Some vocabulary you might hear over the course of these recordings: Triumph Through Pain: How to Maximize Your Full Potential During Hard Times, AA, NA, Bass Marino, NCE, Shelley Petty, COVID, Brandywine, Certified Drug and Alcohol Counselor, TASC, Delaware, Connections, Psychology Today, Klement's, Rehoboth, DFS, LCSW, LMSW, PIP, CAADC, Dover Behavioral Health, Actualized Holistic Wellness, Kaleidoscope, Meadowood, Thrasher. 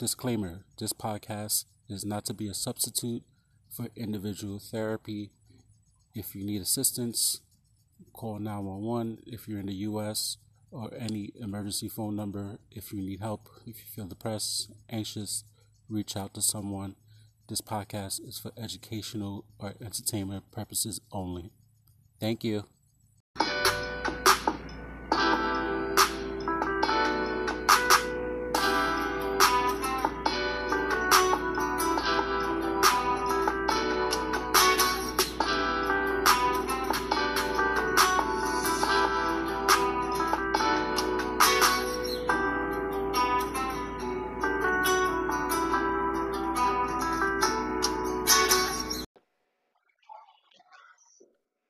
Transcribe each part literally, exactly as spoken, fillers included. Disclaimer, this podcast is not to be a substitute for individual therapy. If you need assistance, call nine one one if you're in the U S or any emergency phone number. If you need help, if you feel depressed, anxious, reach out to someone. This podcast is for educational or entertainment purposes only. Thank you.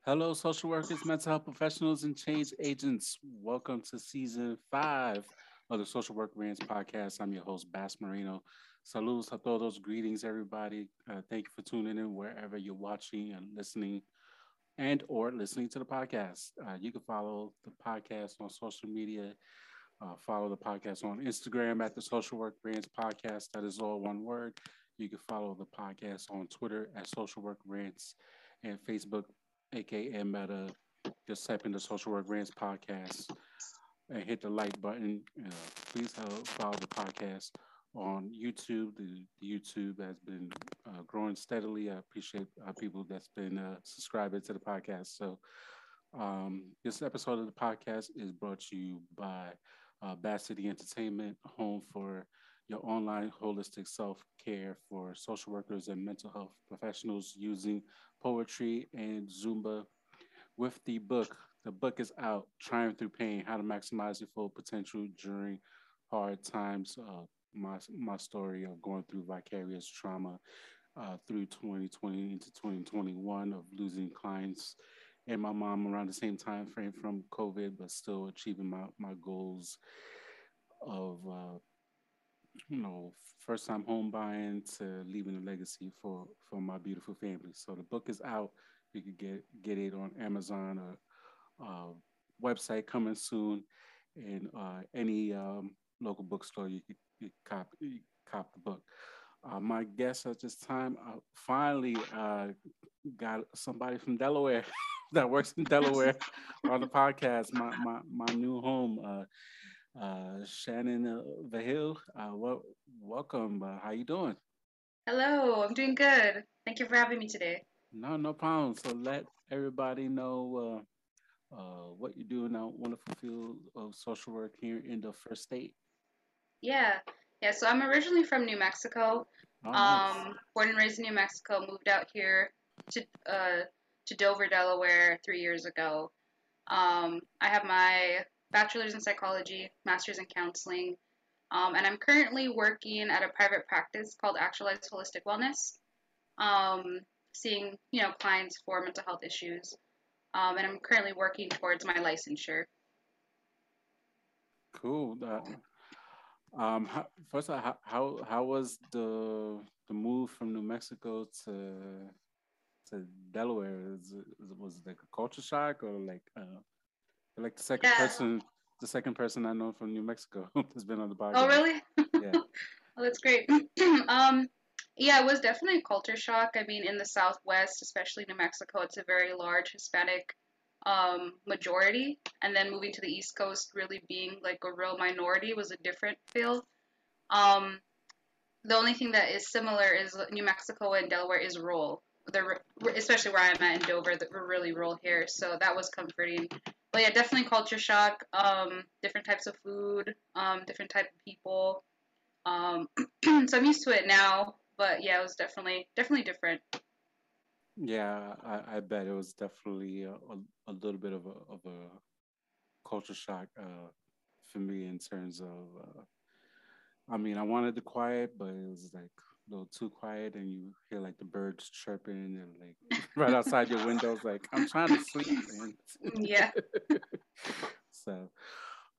Hello, social workers, mental health professionals, and change agents. Welcome to season five of the Social Work Brands podcast. I'm your host, Bass Marino. Saludos a todos. Greetings, everybody. Uh, thank you for tuning in wherever you're watching and listening and or listening to the podcast. Uh, you can follow the podcast on social media. Uh, follow the podcast on Instagram at the Social Work Brands podcast. That is all one word. You can follow the podcast on Twitter at Social Work Brands and Facebook, A K A Meta. Just type in the Social Work Brands podcast and hit the like button. Uh, please help follow the podcast on YouTube. The, the YouTube has been uh, growing steadily. I appreciate uh, people that's been uh, subscribing to the podcast. So um, this episode of the podcast is brought to you by uh, Bass City Entertainment, home for your online holistic self-care for social workers and mental health professionals using poetry and Zumba with the book. The book is out, Triumph Through Pain, How to Maximize Your Full Potential During Hard Times. Uh, my, my story of going through vicarious trauma uh, through twenty twenty into twenty twenty-one of losing clients and my mom around the same time frame from COVID, but still achieving my, my goals of uh, you know, first time home buying to leaving a legacy for, for my beautiful family. So the book is out. You can get, get it on Amazon or uh, website coming soon. And uh, any um, local bookstore, you can, you can cop, you cop the book. Uh, my guest at this time, I finally uh, got somebody from Delaware that works in Delaware on the podcast, my, my, my new home. Uh, Uh, Shannon Vigil, uh, well, welcome. Uh, how you doing? Hello, I'm doing good. Thank you for having me today. No, no problem. So let everybody know uh, uh, what you do in our wonderful field of social work here in the first state. Yeah, yeah. So I'm originally from New Mexico. Oh, nice. Um, born and raised in New Mexico. Moved out here to uh, to Dover, Delaware, three years ago. Um, I have my bachelor's in psychology, master's in counseling, um, and I'm currently working at a private practice called Actualized Holistic Wellness, um, seeing, you know, clients for mental health issues, um, and I'm currently working towards my licensure. Cool. Uh, um, how, first of all, how, how how was the the move from New Mexico to to Delaware? Was it, was it like a culture shock or like? Uh, Like the second yeah. person, the second person I know from New Mexico has been on the podcast. Oh, really? Yeah. Well, that's great. um, yeah, it was definitely a culture shock. I mean, in the Southwest, especially New Mexico, it's a very large Hispanic um, majority. And then moving to the East Coast, really being like a real minority was a different feel. Um, the only thing that is similar is New Mexico and Delaware is rural. They're, especially where I'm at in Dover, we're really rural here. So that was comforting. But yeah, definitely culture shock, um, different types of food, um, different type of people. Um, so I'm used to it now, but yeah, it was definitely, definitely different. Yeah, I, I bet it was definitely a, a, a little bit of a, of a culture shock uh, for me in terms of, uh, I mean, I wanted the quiet, but it was like a little too quiet and you hear like the birds chirping and like right outside your windows, like I'm trying to sleep, man. Yeah. So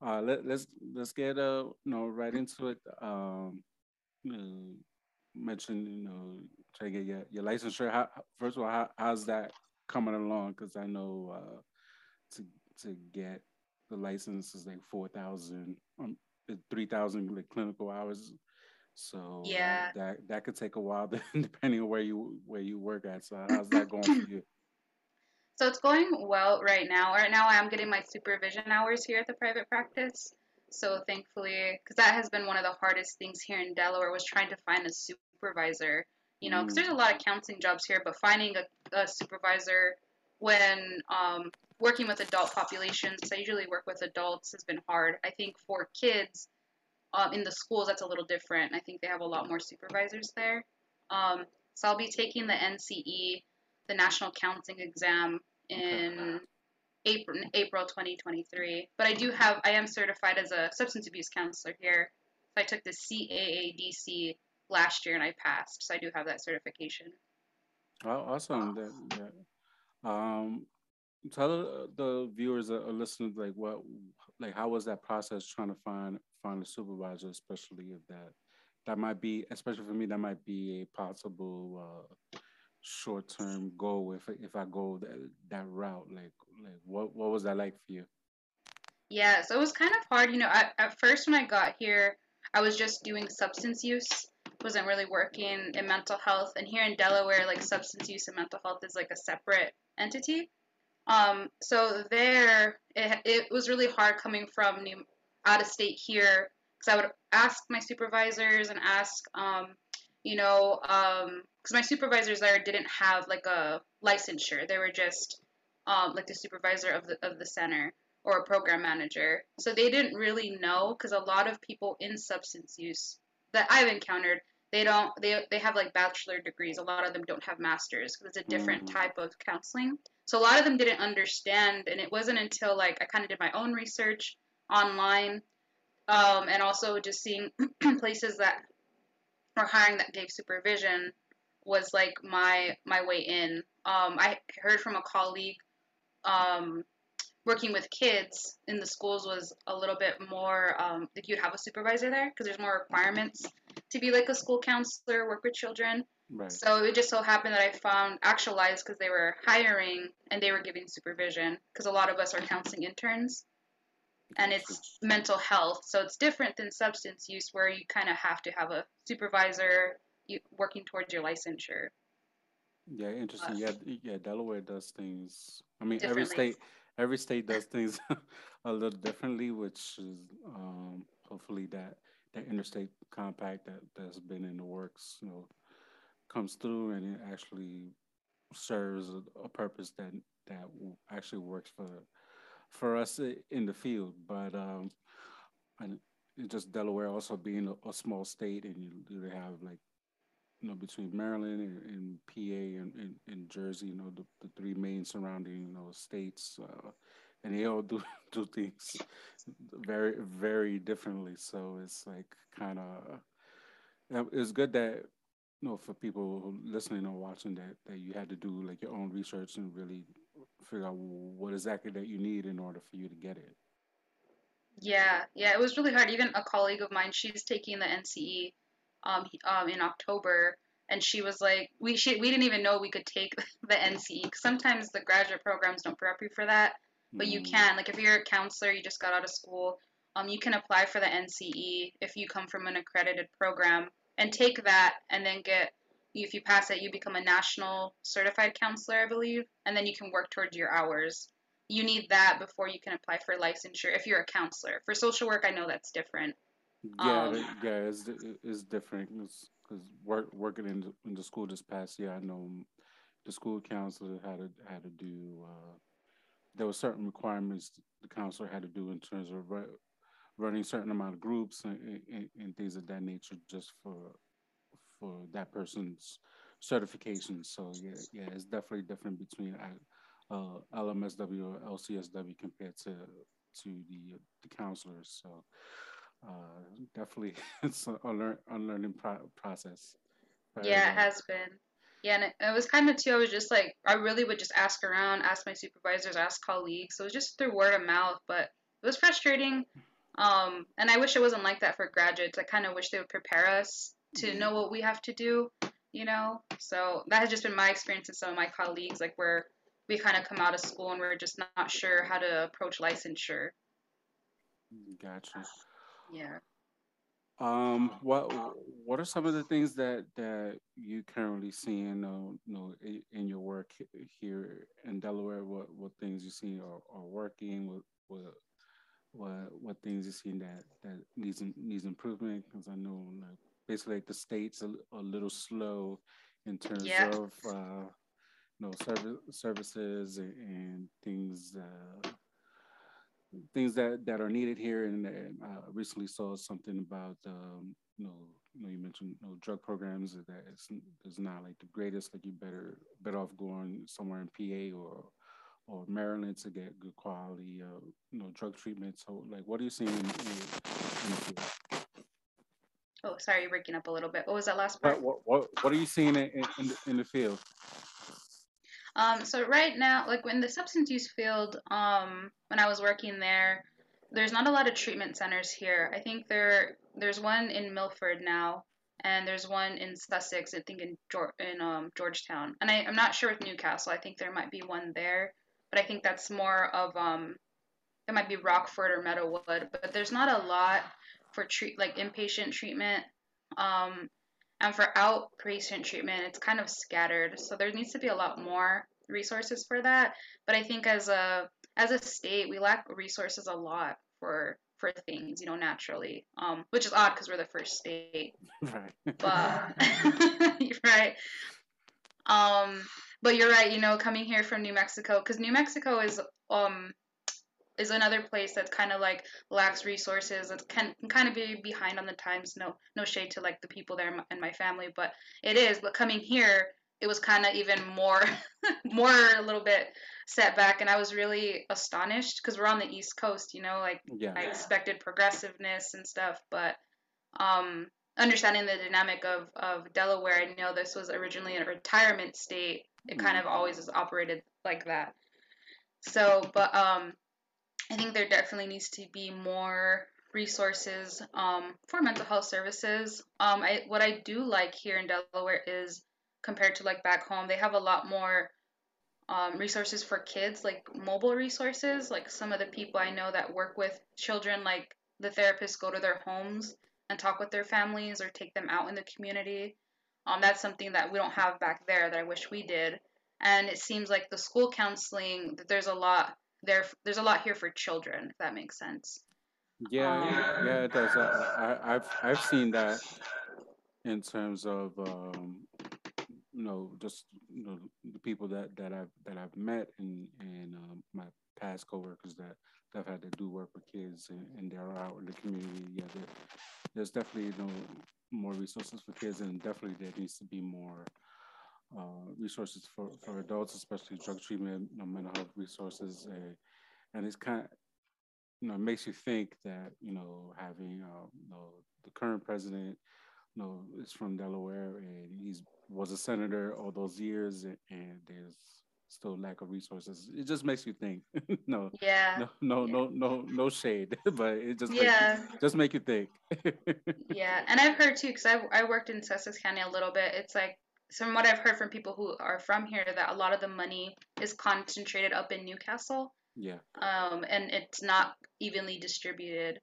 uh let, let's let's get uh you know right into it. Um you know, mention you know try to get your, your licensure. How, first of all, how, how's that coming along? Because I know uh to to get the license is like four thousand um three thousand like clinical hours. So yeah, uh, that that could take a while depending on where you where you work at. So how's that going for you? So it's going well right now. Right now I'm getting my supervision hours here at the private practice. So thankfully, because that has been one of the hardest things here in Delaware, was trying to find a supervisor. You know, because mm. there's a lot of counseling jobs here, but finding a, a supervisor when um, working with adult populations, I usually work with adults, has been hard. I think for kids um, in the schools, that's a little different. I think they have a lot more supervisors there. Um, so I'll be taking the N C E, the National Counseling Exam, in okay. April, April twenty twenty-three. But I do have, I am certified as a substance abuse counselor here. So I took the C A A D C last year and I passed, so I do have that certification. Oh, awesome! That, that. Um, tell the viewers or listeners, like what, like how was that process trying to find find a supervisor, especially if that that might be, especially for me, that might be a possible uh, short term goal if if I go that that route. Like like what what was that like for you? Yeah, so it was kind of hard. You know, I, at first when I got here, I was just doing substance use. Wasn't really working in mental health, and here in Delaware, like substance use and mental health is like a separate entity. Um, so there, it, it was really hard coming from new, out of state here, because I would ask my supervisors and ask, um, you know, because um, my supervisors there didn't have like a licensure; they were just um, like the supervisor of the of the center or a program manager. So they didn't really know, because a lot of people in substance use that I've encountered, They don't. They they have like bachelor degrees. A lot of them don't have masters because it's a different mm-hmm. type of counseling. So a lot of them didn't understand, and it wasn't until like I kind of did my own research online, um, and also just seeing places that were hiring that gave supervision was like my my way in. Um, I heard from a colleague um, working with kids in the schools was a little bit more um, like you'd have a supervisor there because there's more requirements to be like a school counselor, work with children. Right. So it just so happened that I found Actualized because they were hiring and they were giving supervision, because a lot of us are counseling interns and it's mental health. So it's different than substance use where you kind of have to have a supervisor you, working towards your licensure. Yeah, interesting. Uh, yeah, yeah, Delaware does things. I mean, every state, every state does things a little differently, which is um, hopefully that that interstate compact that, that's been in the works, you know, comes through and it actually serves a, a purpose that that actually works for for us in the field. But um, and just Delaware also being a, a small state, and you, you have like, you know, between Maryland and, and P A and, and, and Jersey, you know, the, the three main surrounding, you know, states, uh, and they all do, do things very, very differently. So it's like kind of, it's good that, you know, for people listening or watching that, that you had to do like your own research and really figure out what exactly that you need in order for you to get it. Yeah, yeah, it was really hard. Even a colleague of mine, she's taking the N C E um, um in October, and she was like, we she, we didn't even know we could take the N C E, because sometimes the graduate programs don't prep you for that. But you can, like if you're a counselor, you just got out of school, um, you can apply for the N C E if you come from an accredited program and take that, and then get, if you pass it, you become a national certified counselor, I believe, and then you can work towards your hours. You need that before you can apply for licensure if you're a counselor. For social work, I know that's different. Yeah, um, yeah, it's, it's different. Because work, working in the, in the school this past year, I know the school counselor had to, had to do... Uh, there were certain requirements the counselor had to do in terms of re- running certain amount of groups and, and, and things of that nature, just for for that person's certification. So yeah, yeah, it's definitely different between uh, L M S W or L C S W compared to to the the counselors. So uh, definitely, it's an unlearn, unlearning pro- process. But yeah, it has been. Yeah, and it, it was kind of too, I was just like, I really would just ask around, ask my supervisors, ask colleagues. So it was just through word of mouth, but it was frustrating. Um, and I wish it wasn't like that for graduates. I kind of wish they would prepare us to know what we have to do, you know? So that has just been my experience with some of my colleagues, like where we kind of come out of school and we're just not sure how to approach licensure. Gotcha. Yeah. Um, what what are some of the things that that you currently seeing, uh, you know, in, in your work here in Delaware? What what things you see are, are working? What what what what things you see that that needs needs improvement? Because I know, like, basically, like, the state's a, a little slow in terms yeah. of uh, you know, service, services and, and things. Uh, things that, that are needed here. And, and I recently saw something about, um, you know, you know, you mentioned, you know, drug programs, that it's, it's not like the greatest, like you better, better off going somewhere in P A or, or Maryland to get good quality, uh, you know, drug treatment. So, like, what are you seeing in, in, in the field? Oh, sorry, you're breaking up a little bit. What was that last part? What, what, what are you seeing in, in, the, in the field? Um, so right now, like, in the substance use field, um, when I was working there, there's not a lot of treatment centers here. I think there there's one in Milford now, and there's one in Sussex, I think in George, in um, Georgetown. And I, I'm not sure with Newcastle. I think there might be one there, but I think that's more of, um, it might be Rockford or Meadowood. But there's not a lot for treat like inpatient treatment. Um, And for outpatient treatment, it's kind of scattered. So there needs to be a lot more resources for that. But I think as a as a state, we lack resources a lot for for things, you know, naturally, um, which is odd because we're the first state. Right. But, right. Um, but you're right. You know, coming here from New Mexico, because New Mexico is um is another place that's kind of like lacks resources. It can, can kind of be behind on the times. No, no shade to like the people there and my family, but it is. But coming here, it was kind of even more, more a little bit set back. And I was really astonished because we're on the East Coast, you know, like yeah. I expected progressiveness and stuff, but um, understanding the dynamic of, of Delaware, I know this was originally a retirement state. It kind of always has operated like that. So, but, um, I think there definitely needs to be more resources um, for mental health services. Um, I, what I do like here in Delaware is, compared to like back home, they have a lot more um, resources for kids, like mobile resources. Like some of the people I know that work with children, like the therapists go to their homes and talk with their families or take them out in the community. Um, that's something that we don't have back there that I wish we did. And it seems like the school counseling, that there's a lot There, there's a lot here for children, if that makes sense. Yeah, um, yeah, it does. I, I, I've I've seen that in terms of um, you know, just you know, the people that, that I've that I've met and and um, my past coworkers that, that I've had to do work with kids and, and they're out in the community. Yeah, there's definitely you know, more resources for kids, and definitely there needs to be more Uh, resources for, for adults, especially drug treatment, you know, mental health resources, uh, and it's kind of, you know, it makes you think that, you know, having, uh, you know, the current president, you know, is from Delaware, and he's was a senator all those years, and, and there's still lack of resources. It just makes you think. no, yeah. no, no, no, no, no shade, but it just yeah. makes you, just make you think. yeah, and I've heard too, because I I worked in Sussex County a little bit. It's like, so from what I've heard from people who are from here, that a lot of the money is concentrated up in Newcastle. Yeah. Um, and it's not evenly distributed.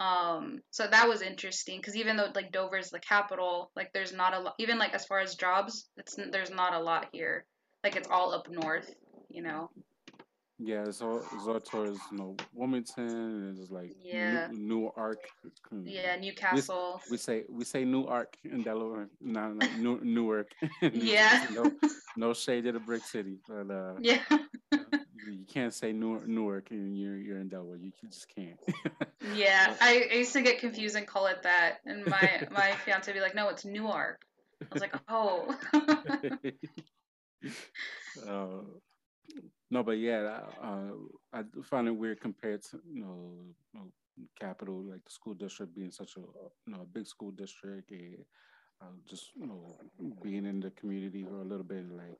Um, so that was interesting because even though like Dover's the capital, like there's not a lot. Even like as far as jobs, it's there's not a lot here. Like it's all up north, you know. Yeah, it's all it's all towards you know Wilmington. It's like yeah. New, Newark. Yeah, Newcastle. We, we say we say Newark in Delaware. No, no, New, Newark. yeah. no, no shade to the Brick City, but uh, yeah. you can't say Newark, Newark, and you're you're in Delaware. You just can't. yeah, I, I used to get confused and call it that, and my my fiance would be like, "No, it's Newark." I was like, "Oh." uh, No, but yeah, uh, I find it weird compared to you know, you know capital, like the school district being such a you know a big school district, and uh, just you know being in the community for a little bit. Like,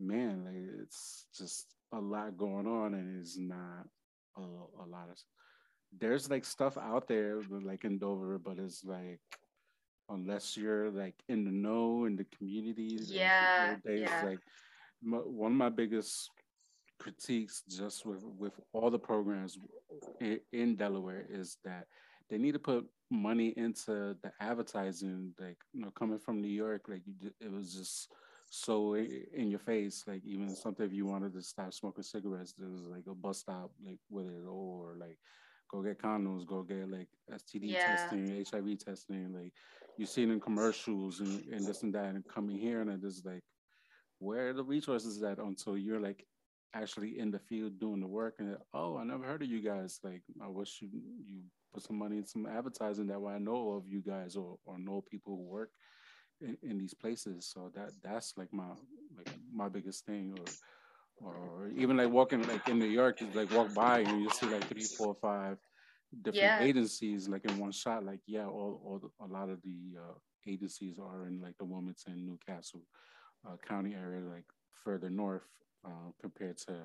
man, like it's just a lot going on, and it's not a, a lot of. There's like stuff out there, like in Dover, but it's like unless you're like in the know in the communities, yeah, days, yeah. Like my, one of my biggest critiques just with, with all the programs in, in Delaware is that they need to put money into the advertising, like, you know, coming from New York, like, you, it was just so in your face. Like, even sometimes if you wanted to stop smoking cigarettes, there was like a bus stop, like, with it, or like, go get condoms, go get like S T D yeah. testing, H I V testing. Like, you see it in commercials and, and this and that, and coming here, and it is like, where are the resources at until you're like actually in the field doing the work? And oh, I never heard of you guys. Like, I wish you, you put some money in some advertising that way I know of you guys, or or know people who work in, in these places. So that that's like my like my biggest thing. Or Or even like walking like in New York, you like walk by and you see like three, four, five different yeah. agencies like in one shot. Like, yeah, all, all the, a lot of the uh, agencies are in like the Wilmington, Newcastle uh, County area, like further north uh, compared to,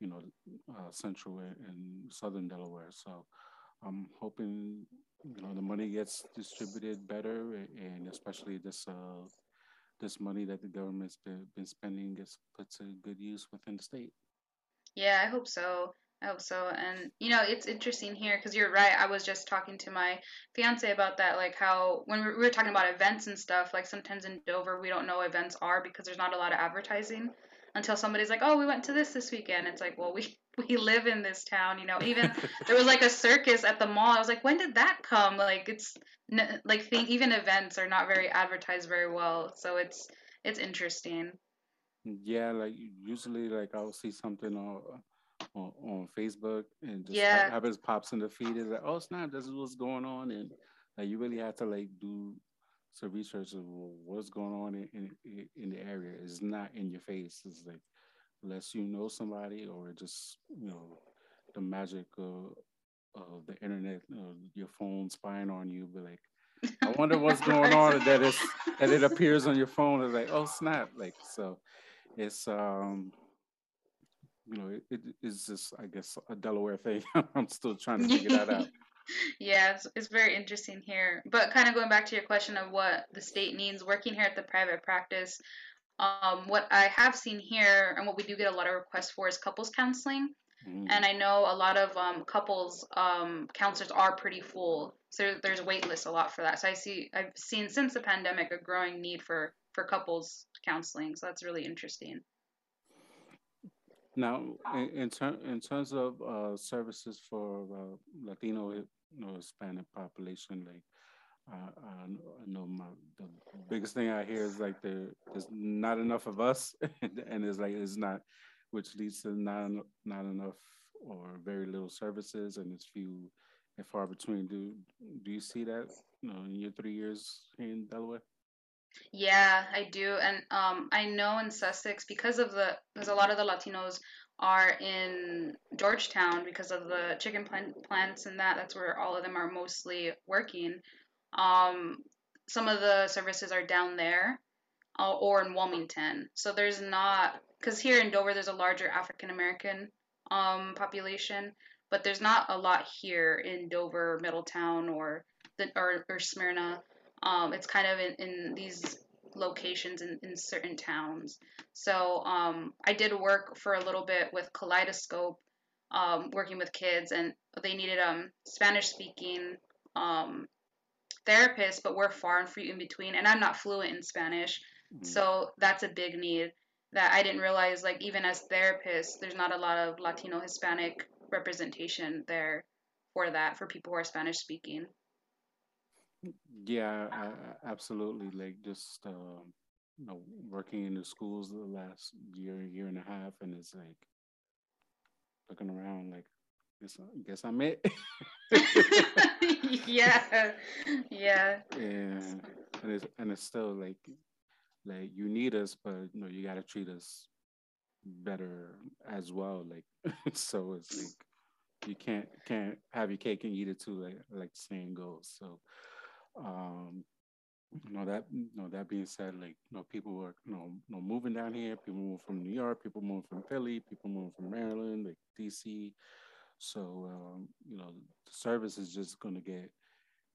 you know, uh, central and, and southern Delaware. So I'm hoping, you know, the money gets distributed better, and, and especially this. Uh, this money that the government's been, been spending gets put to good use within the state. Yeah, I hope so. I hope so. And, you know, it's interesting here because you're right. I was just talking to my fiance about that, like how when we were talking about events and stuff, like sometimes in Dover, we don't know events are because there's not a lot of advertising until somebody's like, oh, we went to this this weekend. It's like, well, we, we live in this town, you know, even there was like a circus at the mall. I was like, when did that come? Like, it's like thing, even events are not very advertised very well. So it's, it's interesting. Yeah. Like usually like I'll see something on, on, on Facebook and just yeah. happens pops in the feed. It's like, oh snap, this is what's going on. And like, you really have to like do some research of what's going on in, in, in the area. It's not in your face. It's like, unless you know somebody, or just, you know, the magic of, of the internet, or your phone spying on you, but like, I wonder what's going on, that it's, that it appears on your phone, it's like, oh snap, like, so it's, um, you know, it, it, it's just, I guess, a Delaware thing. I'm still trying to figure that out. Yeah, it's, it's very interesting here, but kind of going back to your question of what the state needs, working here at the private practice, Um, what I have seen here and what we do get a lot of requests for is couples counseling. Mm. And I know a lot of um, couples um, counselors are pretty full. So there's wait lists a lot for that. So I see, I've seen since the pandemic a growing need for, for couples counseling. So that's really interesting. Now, in, in, ter- in terms of uh, services for uh, Latino, you know, Hispanic population, like, Uh, I know my, the biggest thing I hear is like there, there's not enough of us, and it's like it's not, which leads to not not enough or very little services, and it's few and far between. Do do you see that, you know, in your three years in Delaware? Yeah, I do, and um, I know in Sussex because of the because a lot of the Latinos are in Georgetown because of the chicken plant, plants and that. That's where all of them are mostly working. Um, some of the services are down there uh, or in Wilmington. So there's not, because here in Dover, there's a larger African-American um, population, but there's not a lot here in Dover, Middletown, or the, or, or Smyrna. Um, it's kind of in, in these locations in, in certain towns. So um, I did work for a little bit with Kaleidoscope, um, working with kids, and they needed um, Spanish-speaking um therapists, but we're far and few in between, and I'm not fluent in Spanish, mm-hmm. so that's a big need that I didn't realize, like, even as therapists, there's not a lot of Latino Hispanic representation there for that, for people who are Spanish speaking. Yeah, I, absolutely, like, just, uh, you know, working in the schools the last year, year and a half, and it's, like, looking around, like, guess I guess I'm it. yeah, yeah. And and it's and it's still like like you need us, but you know you gotta treat us better as well. Like so, it's like you can't can't have your cake and eat it too. Like like the saying goes. So, um, you know that you know that being said, like you know people were you know, you know moving down here. People move from New York. People move from Philly. People move from Maryland. Like D C. So, um, you know, the service is just going to get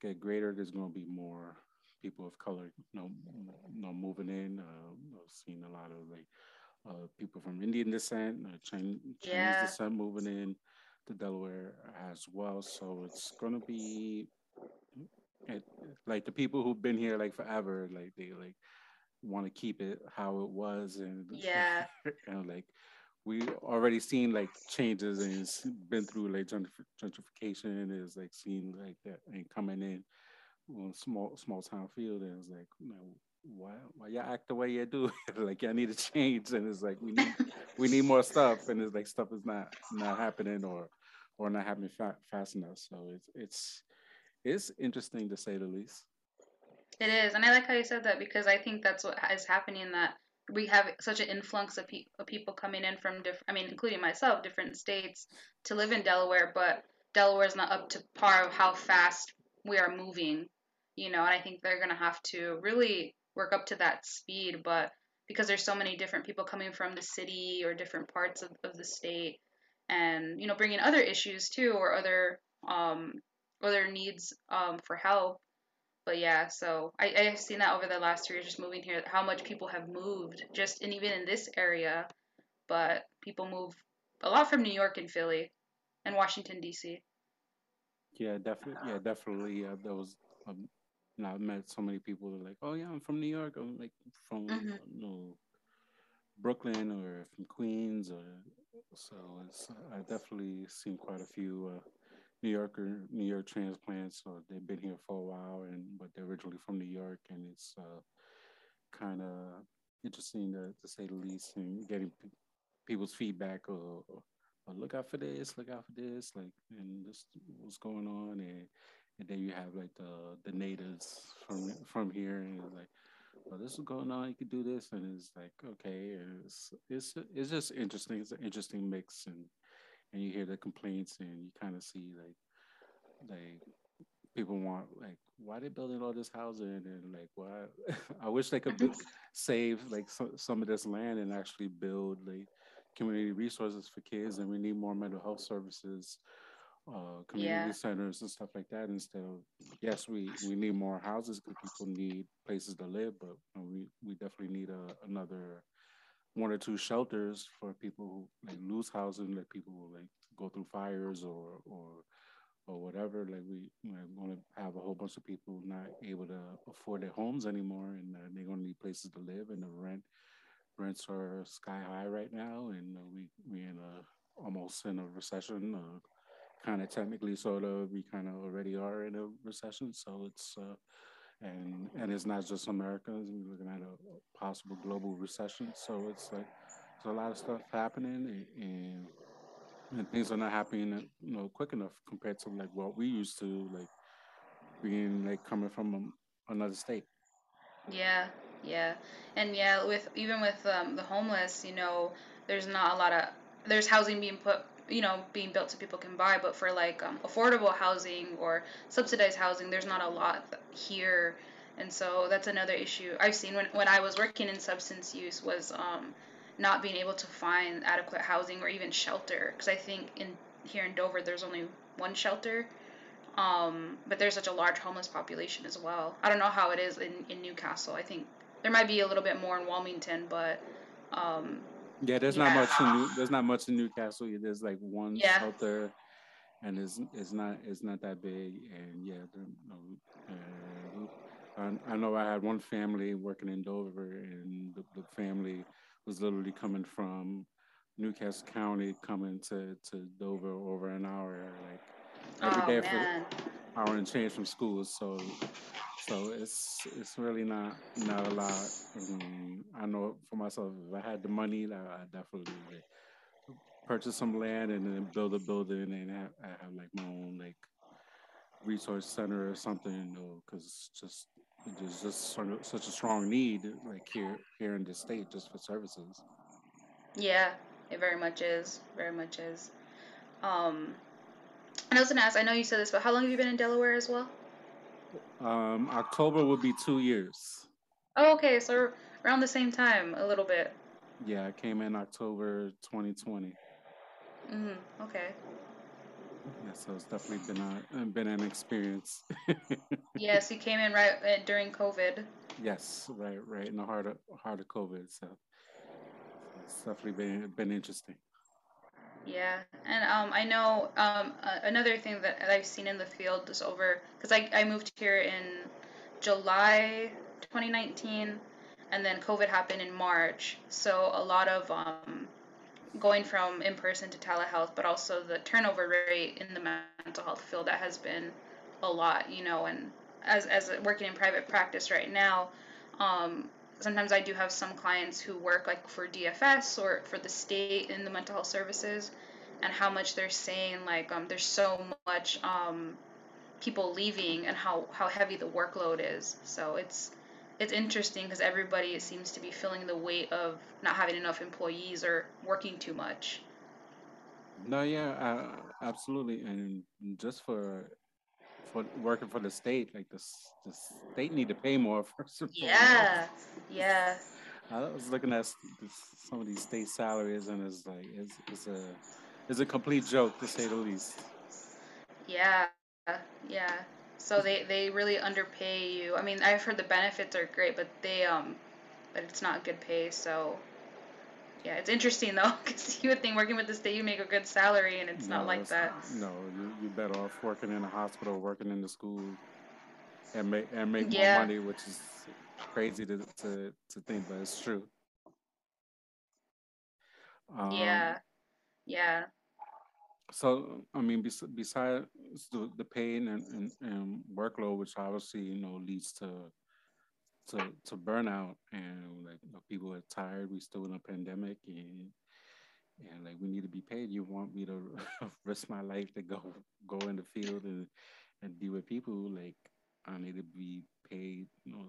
get greater. There's going to be more people of color, you know, you know moving in. Uh, I've seen a lot of, like, uh, people from Indian descent, uh, Chinese, yeah. Chinese descent moving in to Delaware as well. So it's going to be it, like the people who've been here like forever, like they like want to keep it how it was, and yeah, and like we already seen like changes and it's been through like gentrification is like seen like that and coming in on small small town field, and it's like, you know, why why y'all act the way you do? Like y'all need to change, and it's like we need we need more stuff, and it's like stuff is not not happening or or not happening fa fast enough. So it's it's it's interesting to say the least. It is, and I like how you said that, because I think that's what is happening, that we have such an influx of, pe of people coming in from different, I mean, including myself, different states to live in Delaware, but Delaware is not up to par of how fast we are moving, you know, and I think they're going to have to really work up to that speed, but because there's so many different people coming from the city or different parts of, of the state, and, you know, bringing other issues too, or other, um, other needs um, for help. But yeah, so I, I've seen that over the last three years, just moving here, how much people have moved, just and even in this area, but people move a lot from New York and Philly and Washington, D C Yeah, definitely. Yeah, definitely. Uh, there was, um, you know, I've met so many people that are like, oh yeah, I'm from New York. I'm like from mm-hmm. you know, Brooklyn or from Queens. Or so it's, I definitely seen quite a few uh, New Yorker, New York transplants, so they've been here for a while, and but they're originally from New York, and it's uh, kind of interesting to, to say the least, and getting pe people's feedback, or, or, or look out for this, look out for this, like, and this what's going on, and, and then you have like the the natives from from here, and it's like, well, this is going on, you could do this, and it's like, okay, and it's it's it's just interesting, it's an interesting mix, and. And you hear the complaints, and you kind of see like, like people want like, why they building all this housing, and like, why? I wish they could build, save like so, some of this land and actually build like community resources for kids, and we need more mental health services, uh, community yeah. centers and stuff like that. Instead of yes, we we need more houses because people need places to live, but we we definitely need a, another. one or two shelters for people who like, lose housing, like people who like go through fires or or or whatever. Like we, we're going to have a whole bunch of people not able to afford their homes anymore, and uh, they're going to need places to live. And the rent rents are sky high right now, and uh, we we're in a almost in a recession, uh, kind of technically sort of. We kind of already are in a recession, so it's. Uh, And and it's not just Americans. We're looking at a possible global recession. So it's like there's a lot of stuff happening, and, and and things are not happening, you know, quick enough compared to like what we used to, like being like coming from another state. Yeah, yeah, and yeah. With even with um, the homeless, you know, there's not a lot of there's housing being put. you know, being built so people can buy, but for like um, affordable housing or subsidized housing, there's not a lot here. And so that's another issue I've seen when, when I was working in substance use was um, not being able to find adequate housing or even shelter. Because I think in here in Dover, there's only one shelter, um, but there's such a large homeless population as well. I don't know how it is in, in Newcastle. I think there might be a little bit more in Wilmington, but... Um, Yeah, there's yeah. not much. In New, there's not much in Newcastle. There's like one yeah. shelter, and it's it's not it's not that big. And yeah, um, I, I know I had one family working in Dover, and the, the family was literally coming from Newcastle County, coming to to Dover over an hour, like every oh, day man. for an hour and change from school. So. So it's it's really not not a lot. Um, I know for myself, if I had the money, I definitely would purchase some land and then build a building and have, I have like my own like resource center or something. You know, because just there's just sort of such a strong need like here here in the state just for services. Yeah, it very much is. Very much is. Um, and I was gonna ask. I know you said this, but how long have you been in Delaware as well? Um, October would be two years. Oh, okay, so around the same time, a little bit. Yeah, I came in October twenty twenty. Mm, okay. Yeah, so it's definitely been a, been an experience. Yes, you came in right during COVID. Yes, right, right in the heart of heart of COVID. So it's definitely been been interesting. Yeah, and um, I know um, uh, another thing that I've seen in the field is over, because I, I moved here in July twenty nineteen, and then COVID happened in March, so a lot of um, going from in-person to telehealth, but also the turnover rate in the mental health field, that has been a lot, you know, and as, as working in private practice right now, um, sometimes I do have some clients who work like for D F S or for the state in the mental health services, and how much they're saying, like, um, there's so much um, people leaving, and how, how heavy the workload is. So it's it's interesting because everybody seems to be feeling the weight of not having enough employees or working too much. No, yeah, uh, absolutely. And just for for working for the state, like the, the state need to pay more for support. Yeah, yeah. I was looking at some of these state salaries, and it's like, it's, it's a it's a complete joke, to say the least. Yeah, yeah. So they, they really underpay you. I mean, I've heard the benefits are great, but they um, but it's not good pay. So yeah, it's interesting though, because you would think working with the state you make a good salary, and it's no, not like it's, that. No, you you're better off working in a hospital, working in the school, and make and make yeah. more money, which is crazy to to, to think, but it's true. Um, yeah, yeah. So, I mean, bes- besides the, the pain and, and, and workload, which obviously, you know, leads to to, to burnout, and like, you know, people are tired. We're still in a pandemic, and and like, we need to be paid. You want me to risk my life to go go in the field and, and deal with people? Like, I need to be paid, you know,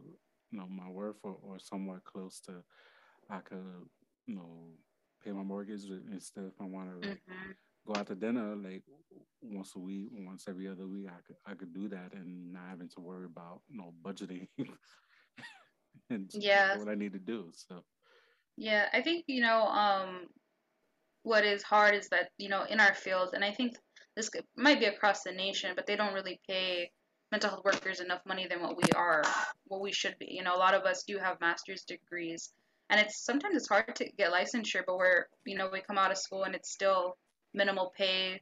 you know my worth, or, or somewhat close to I could, you know, pay my mortgage, instead if I want to. Like, mm-hmm. go out to dinner like once a week, once every other week. I could I could do that and not having to worry about you know budgeting and yeah. what I need to do. So yeah, I think you know um, what is hard is that you know in our field, and I think this could, might be across the nation, but they don't really pay mental health workers enough money than what we are, what we should be. You know, a lot of us do have master's degrees, and it's sometimes it's hard to get licensure, but we're you know we come out of school and it's still minimal pay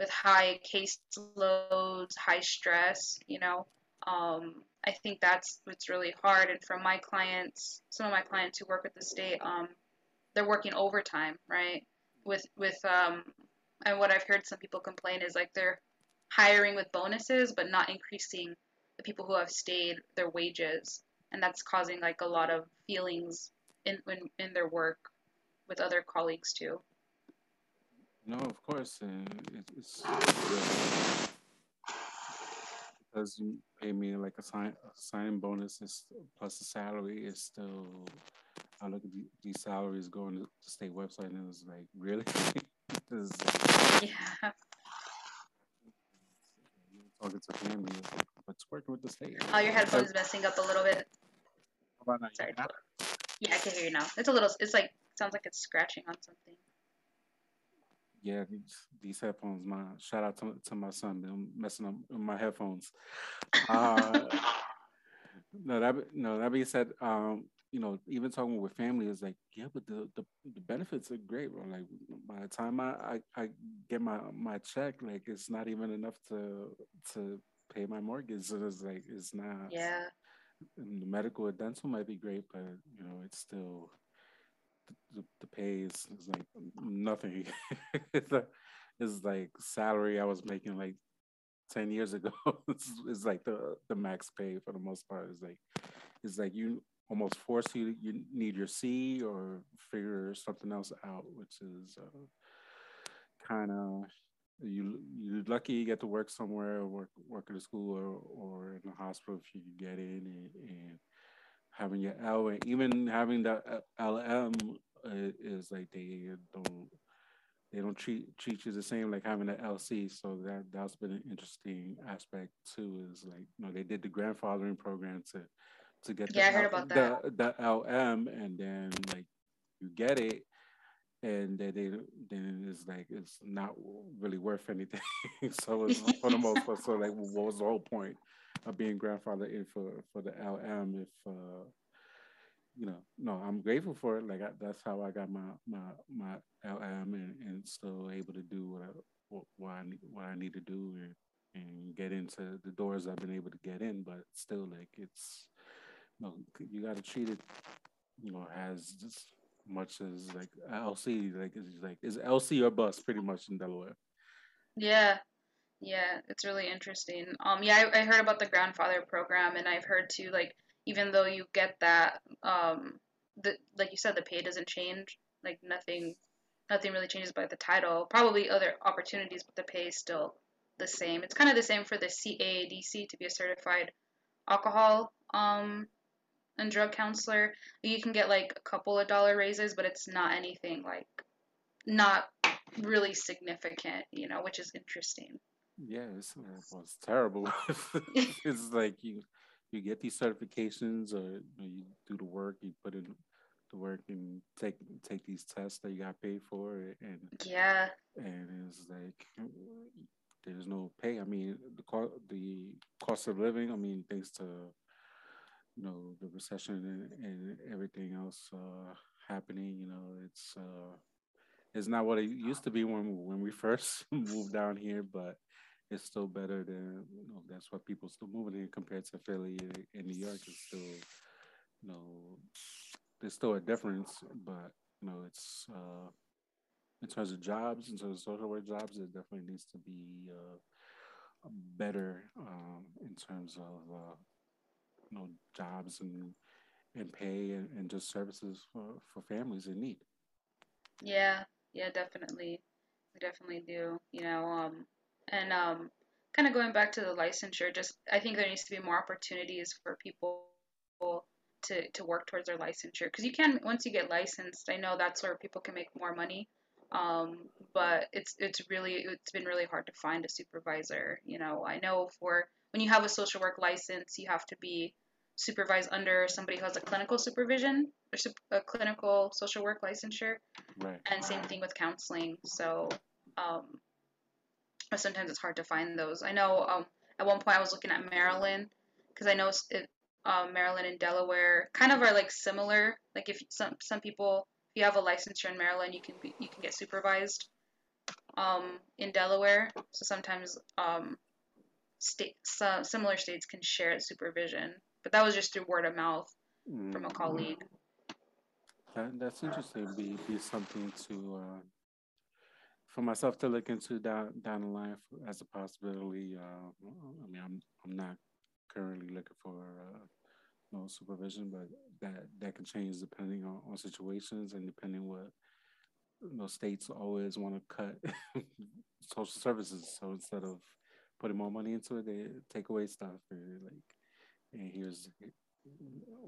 with high caseloads, high stress, you know. Um, I think that's what's really hard. And from my clients, some of my clients who work with the state, um, they're working overtime, right? With, with um, and what I've heard some people complain is like they're hiring with bonuses, but not increasing the people who have stayed their wages. And that's causing like a lot of feelings in, in, in their work with other colleagues too. No, of course, and it, it's, it's because you pay me like a sign, a sign bonus is, plus a salary is still. I look at the, these salaries going to the state website, and it was like, really? Because yeah, you're talking to family, it's like, what's working with the state? Oh, your headphones so, messing up a little bit. How about Sorry. Now? Yeah, I can hear you now. It's a little. It's like sounds like it's scratching on something. Yeah, these headphones, my shout out to, to my son, them messing up my headphones. Uh, no, that no, that being said, um, you know, even talking with family is like, yeah, but the, the, the benefits are great. Bro. Like by the time I, I, I get my, my check, like it's not even enough to to pay my mortgage. So it's like it's not. Yeah. The medical or dental might be great, but you know, it's still. The, the pay is, is like nothing. it's, a, it's like salary I was making like ten years ago. it's, it's like the, the max pay for the most part. It's like it's like you almost force you you need your C or figure something else out, which is uh, kind of you you're lucky you get to work somewhere, work work at a school or, or in the hospital if you get in and. and having your L, and even having the L M is like they don't they don't treat treat you the same like having the L C. So that that's been an interesting aspect too. Is like you know they did the grandfathering program to to get yeah, the, I heard about that. the the L M, and then like you get it, and then they then it's like it's not really worth anything. so it's for the most part, so like what was the whole point? Of being grandfathered in for, for the L M if uh, you know, no, I'm grateful for it. Like I, that's how I got my my my L M, and, and still able to do what I, what, what I need what I need to do, and, and get into the doors I've been able to get in. But still, like it's, you know, you got to treat it, you know, as just much as like L C, like it's like is L C or bus, pretty much in Delaware. Yeah. Yeah, it's really interesting. Um, yeah, I, I heard about the grandfather program, and I've heard too, like, even though you get that, um, the, like you said, the pay doesn't change. Like nothing, nothing really changes by the title. Probably other opportunities, but the pay is still the same. It's kind of the same for the C A A D C to be a certified alcohol um, and drug counselor. You can get like a couple of dollar raises, but it's not anything like, not really significant, you know, which is interesting. Yeah, it's, it's terrible. It's like you you get these certifications, or you do the work, you put in the work and take take these tests that you got paid for, and yeah, and it's like there's no pay. I mean, the cost the cost of living. I mean, thanks to you know the recession and, and everything else uh, happening, you know, it's uh, it's not what it used to be when when we first moved down here, but it's still better than, you know, that's what people still moving in compared to Philly and New York. It's still, you know, there's still a difference, but, you know, it's, uh, in terms of jobs, in terms of social work jobs, it definitely needs to be uh, better um, in terms of, uh, you know, jobs and and pay and, and just services for, for families in need. Yeah, yeah, definitely. We definitely do, you know, um, And um, kind of going back to the licensure, just I think there needs to be more opportunities for people to, to work towards their licensure. Because you can, once you get licensed, I know that's where people can make more money. Um, but it's it's really, it's been really hard to find a supervisor. You know, I know for when you have a social work license, you have to be supervised under somebody who has a clinical supervision, or a clinical social work licensure. Right. And same thing with counseling. So, um sometimes it's hard to find those. I know um, at one point I was looking at Maryland, because I know it, um, Maryland and Delaware kind of are like similar. Like if some some people, if you have a licensure in Maryland, you can be, you can get supervised um, in Delaware. So sometimes um, state, so similar states can share supervision. But that was just through word of mouth mm-hmm. from a colleague. That, that's interesting. It'd be, be something to... Uh... For myself to look into down down the line as a possibility. Uh, I mean, I'm I'm not currently looking for uh, no supervision, but that, that can change depending on, on situations and depending what you know, states always want to cut social services. So instead of putting more money into it, they take away stuff and like, and here's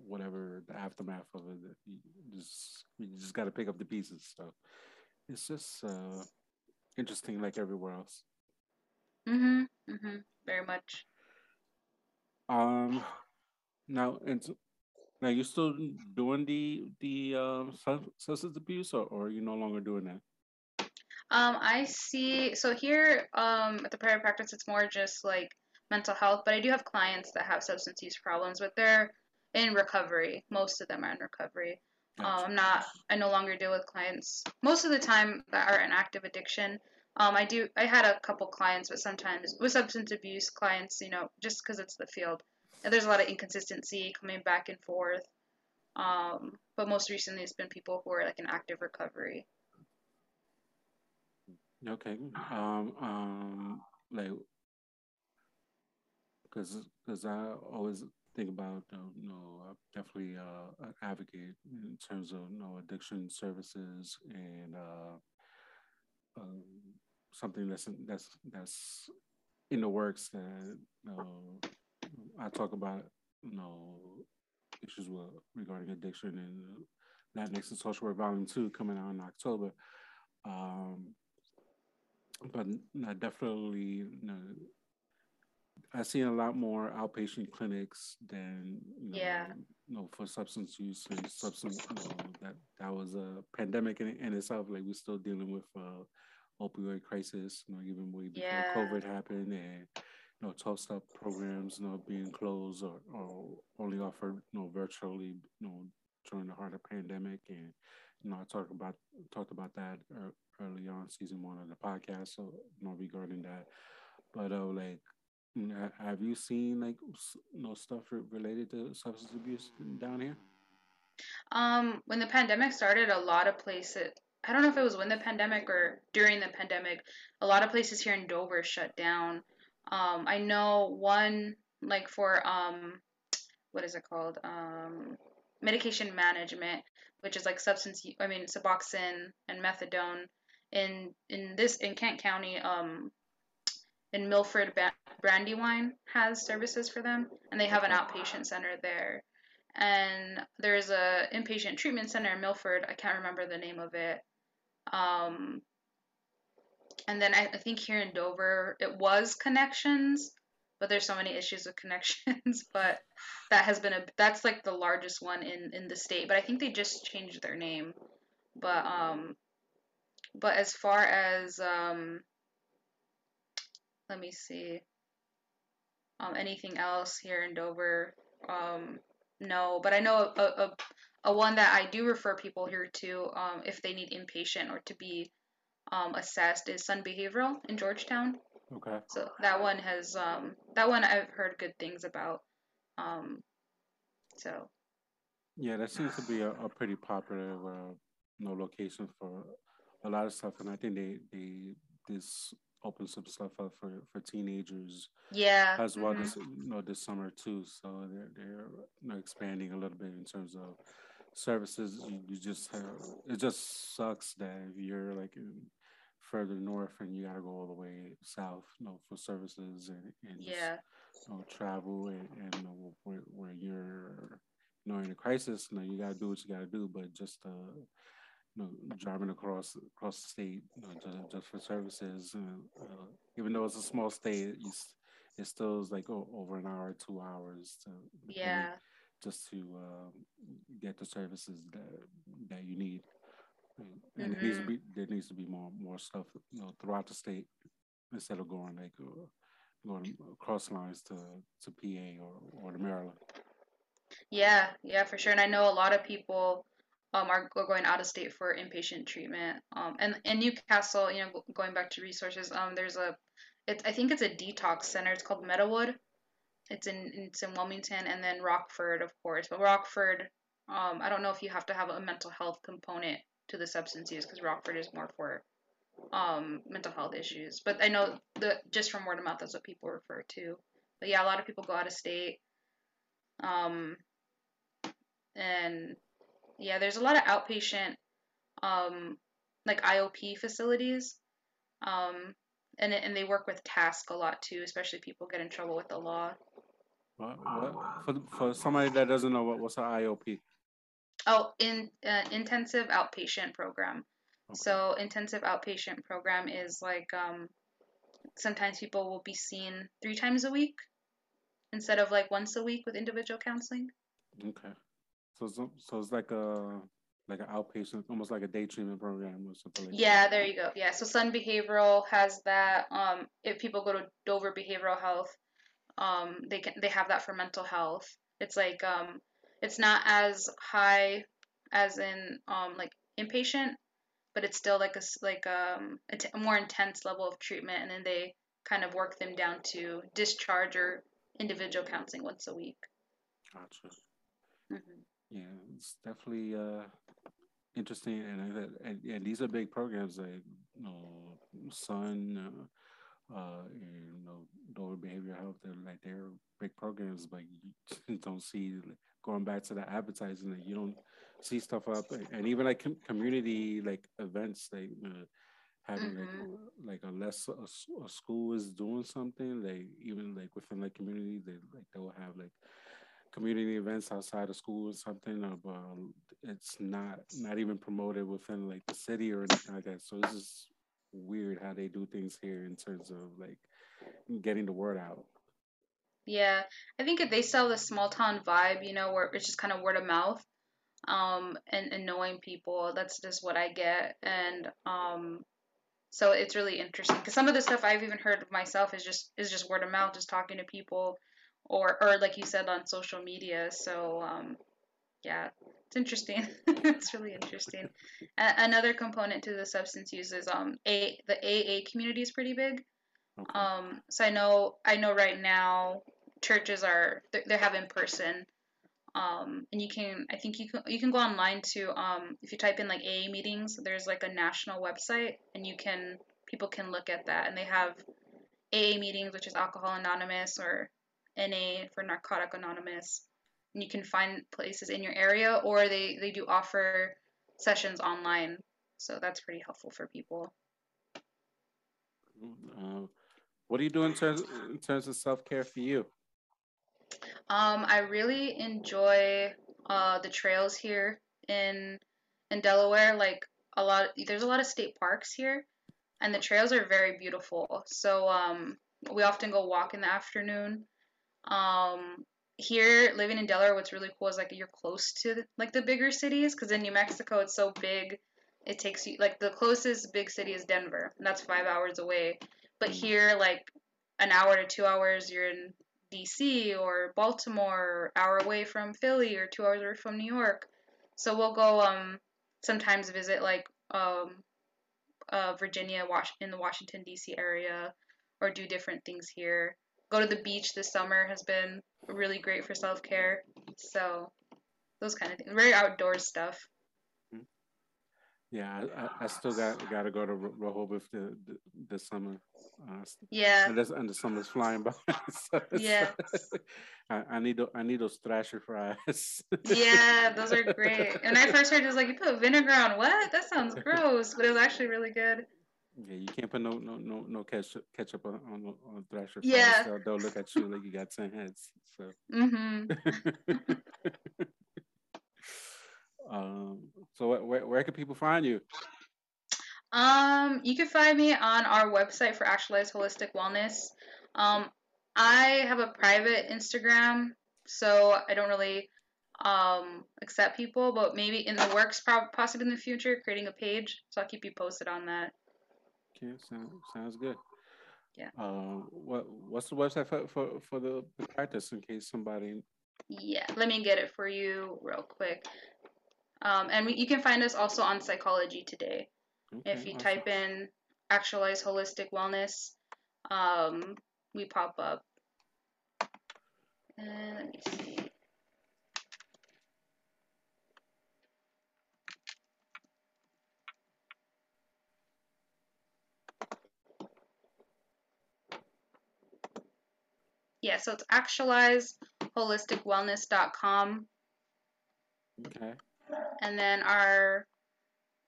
whatever the aftermath of it. You just you just got to pick up the pieces. So it's just. Uh, Interesting, like everywhere else. Mhm, mhm, very much. Um, now and now you're still doing the the um, substance abuse, or, or are you no longer doing that? Um, I see. So here, um, at the private practice, it's more just like mental health, but I do have clients that have substance use problems, but they're in recovery. Most of them are in recovery. Um, I'm not, I no longer deal with clients most of the time that are in active addiction. Um, I do, I had a couple clients, but sometimes with substance abuse clients, you know, just because it's the field, and there's a lot of inconsistency coming back and forth. Um, but most recently it's been people who are like in active recovery. Okay. Um, um, like, cause, cause I always think about, you know, I'm definitely uh, an advocate in terms of, you know, addiction services and uh, um, something that's that's that's in the works that, you know, I talk about, you know, issues with regarding addiction and Latinx and Social Work Volume two coming out in October. Um, but I definitely, you know, I see a lot more outpatient clinics than, you know, yeah. you know for substance use and substance, you know, that, that was a pandemic in, in itself. Like we're still dealing with uh, opioid crisis, you know, even way before yeah. COVID happened, and, you know, twelve-step programs, you know, being closed or, or only offered, you know, virtually, you know, during the heart of pandemic. And, you know, I talked about, talked about that early on season one of the podcast. So, you know, regarding that, but, uh, like, you know, have you seen like, you know, stuff related to substance abuse down here? Um, when the pandemic started, a lot of places, I don't know if it was when the pandemic or during the pandemic, a lot of places here in Dover shut down. Um, I know one, like for, um, what is it called? Um, medication management, which is like substance, I mean, Suboxone and methadone in, in this, in Kent County, um, in Milford, Brandywine has services for them, and they have an outpatient center there. And there's a inpatient treatment center in Milford. I can't remember the name of it. Um, and then I, I think here in Dover, it was Connections, but there's so many issues with Connections, but that has been a, that's like the largest one in, in the state, but I think they just changed their name. But, um, but as far as, um, let me see, um, anything else here in Dover, um, no, but I know a, a a one that I do refer people here to um, if they need inpatient or to be um, assessed is Sun Behavioral in Georgetown. Okay. So that one has um that one I've heard good things about. Um, so. Yeah, that seems to be a, a pretty popular uh, you know, location for a lot of stuff, and I think they they this opens some stuff up for, for teenagers, yeah, as well, mm-hmm. this you know this summer too. So they're they're you know, expanding a little bit in terms of services. You, you just have, it just sucks that if you're like in further north and you got to go all the way south, you know, for services and, and yeah, just, you know, travel and, and you know, where, where you're you know in a crisis. You know, you gotta do what you gotta do, but just uh. You know, driving across across the state, you know, just, just for services. Uh, uh, even though it's a small state, it's, it still is like oh, over an hour, two hours to yeah, just to uh, get the services that that you need. And mm-hmm. it needs to be, there needs to be more more stuff, you know, throughout the state instead of going like uh, going across lines to to P A or or to Maryland. Yeah, yeah, for sure. And I know a lot of people Um, are going out of state for inpatient treatment. Um, and in Newcastle, you know, going back to resources, um, there's a, it, I think it's a detox center. It's called Meadowood. It's in it's in Wilmington, and then Rockford, of course. But Rockford, um, I don't know if you have to have a mental health component to the substance use, because Rockford is more for um mental health issues. But I know the just from word of mouth, that's what people refer to. But yeah, a lot of people go out of state. Um, and yeah, there's a lot of outpatient, um, like I O P facilities, um, and and they work with T A S C a lot too, especially people get in trouble with the law. What, what? For for somebody that doesn't know what what's an I O P? Oh, in uh, intensive outpatient program. Okay. So intensive outpatient program is like um, sometimes people will be seen three times a week instead of like once a week with individual counseling. Okay. So, so it's like a like an outpatient, almost like a day treatment program or something like yeah, that. Yeah, there you go. Yeah, so Sun Behavioral has that. Um, if people go to Dover Behavioral Health, um, they can they have that for mental health. It's like um, it's not as high as in um like inpatient, but it's still like a like um a, t- a more intense level of treatment, and then they kind of work them down to discharge or individual counseling once a week. Gotcha. Mm-hmm. Yeah, it's definitely uh, interesting, and, and and these are big programs like you know, Sun, uh, uh, and, you know, Dover Behavioral Health. They're like they're big programs, but you don't see going back to the advertising. Like, you don't see stuff up, and, and even like com- community like events, like uh, having mm-hmm. like like unless a, a school is doing something, like even like within like community, they like they'll have like community events outside of school or something, but uh, it's not not even promoted within like the city or anything like that. So it's just weird how they do things here in terms of like getting the word out. Yeah, I think if they sell the small town vibe, you know, where it's just kind of word of mouth, um, and, and knowing people. That's just what I get, and um, so it's really interesting because some of the stuff I've even heard myself is just is just word of mouth, just talking to people. Or, or like you said, on social media. So, um, Yeah, it's interesting. It's really interesting. A another component to the substance use is um a the A A community is pretty big. Okay. Um, so I know I know right now churches are they they have in person. Um, and you can I think you can you can go online to um if you type in like A A meetings, there's like a national website, and you can people can look at that, and they have A A meetings, which is Alcohol Anonymous, or N A for Narcotic Anonymous. And you can find places in your area, or they, they do offer sessions online. So that's pretty helpful for people. Um, what are you doing in terms, in terms of self-care for you? Um, I really enjoy uh, the trails here in in Delaware. Like a lot, there's a lot of state parks here, and the trails are very beautiful. So um, we often go walk in the afternoon. Um, here, living in Delaware, what's really cool is like you're close to like the bigger cities, because in New Mexico it's so big, it takes you like the closest big city is Denver, and that's five hours away. But here, like an hour to two hours, you're in D C or Baltimore, or hour away from Philly, or two hours away from New York. So we'll go um sometimes visit like um uh Virginia, wash in the Washington D C area, or do different things here. Go to the beach this summer has been really great for self-care. So those kind of things, very outdoors stuff. Yeah, I, I still got got to go to Rehoboth the, the, this summer. Uh, yeah, and, this, and the summer's flying by. So yeah, so, I, I need I need those Thrasher fries. Yeah, those are great. And I first heard it was like you put vinegar on what? That sounds gross, but it was actually really good. Yeah, you can't put no no no no ketchup ketchup on on, on Thrasher fries. Yeah, so they'll look at you like you got ten heads. So. Mm-hmm. Um, so where, where can people find you? Um, you can find me on our website for Actualized Holistic Wellness. Um, I have a private Instagram, so I don't really, um, accept people, but maybe in the works, possibly in the future, creating a page. So I'll keep you posted on that. Okay. Sounds, sounds good. Yeah. Um, uh, what, what's the website for, for, for the, the practice in case somebody. Yeah. Let me get it for you real quick. Um, and we, you can find us also on Psychology Today. Okay, if you awesome. Type in Actualized Holistic Wellness, um, we pop up. And let me see. Yeah, so it's actualized holistic wellness dot com. Okay. And then our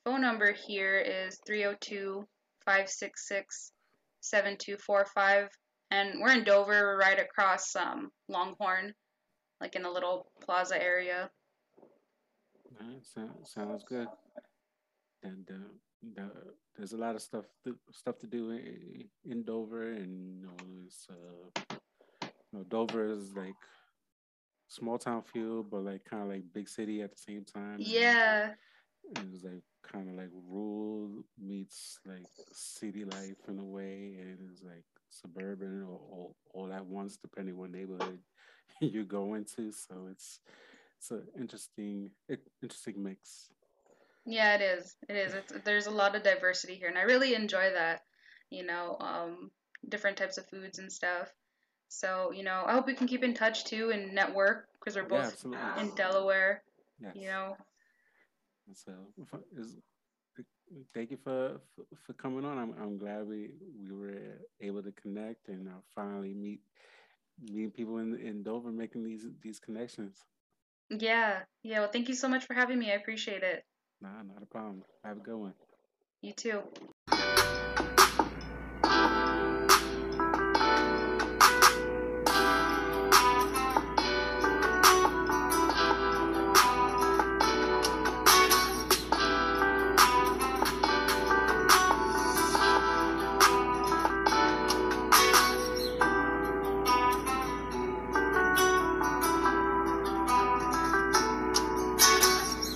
phone number here is three oh two, five six six, seven two four five. And we're in Dover, we're right across um, Longhorn, like in the little plaza area. All right, so, sounds good. And uh, the, there's a lot of stuff to, stuff to do in, in Dover. And you know, it's, uh, you know, Dover is like... small town feel, but like kind of like big city at the same time. Yeah. And it was like kind of like rural meets like city life in a way, and it's like suburban or, or all at once, depending what neighborhood you go into. So it's it's an interesting interesting mix. Yeah, it is. It is. It's, there's a lot of diversity here, and I really enjoy that. You know, um, different types of foods and stuff. So, you know, I hope we can keep in touch, too, and network, because we're both yeah, in Delaware, yes. You know. So, is, thank you for, for for coming on. I'm I'm glad we, we were able to connect and uh, finally meet, meet people in, in Dover, making these, these connections. Yeah. Yeah, well, thank you so much for having me. I appreciate it. Nah, not a problem. Have a good one. You too.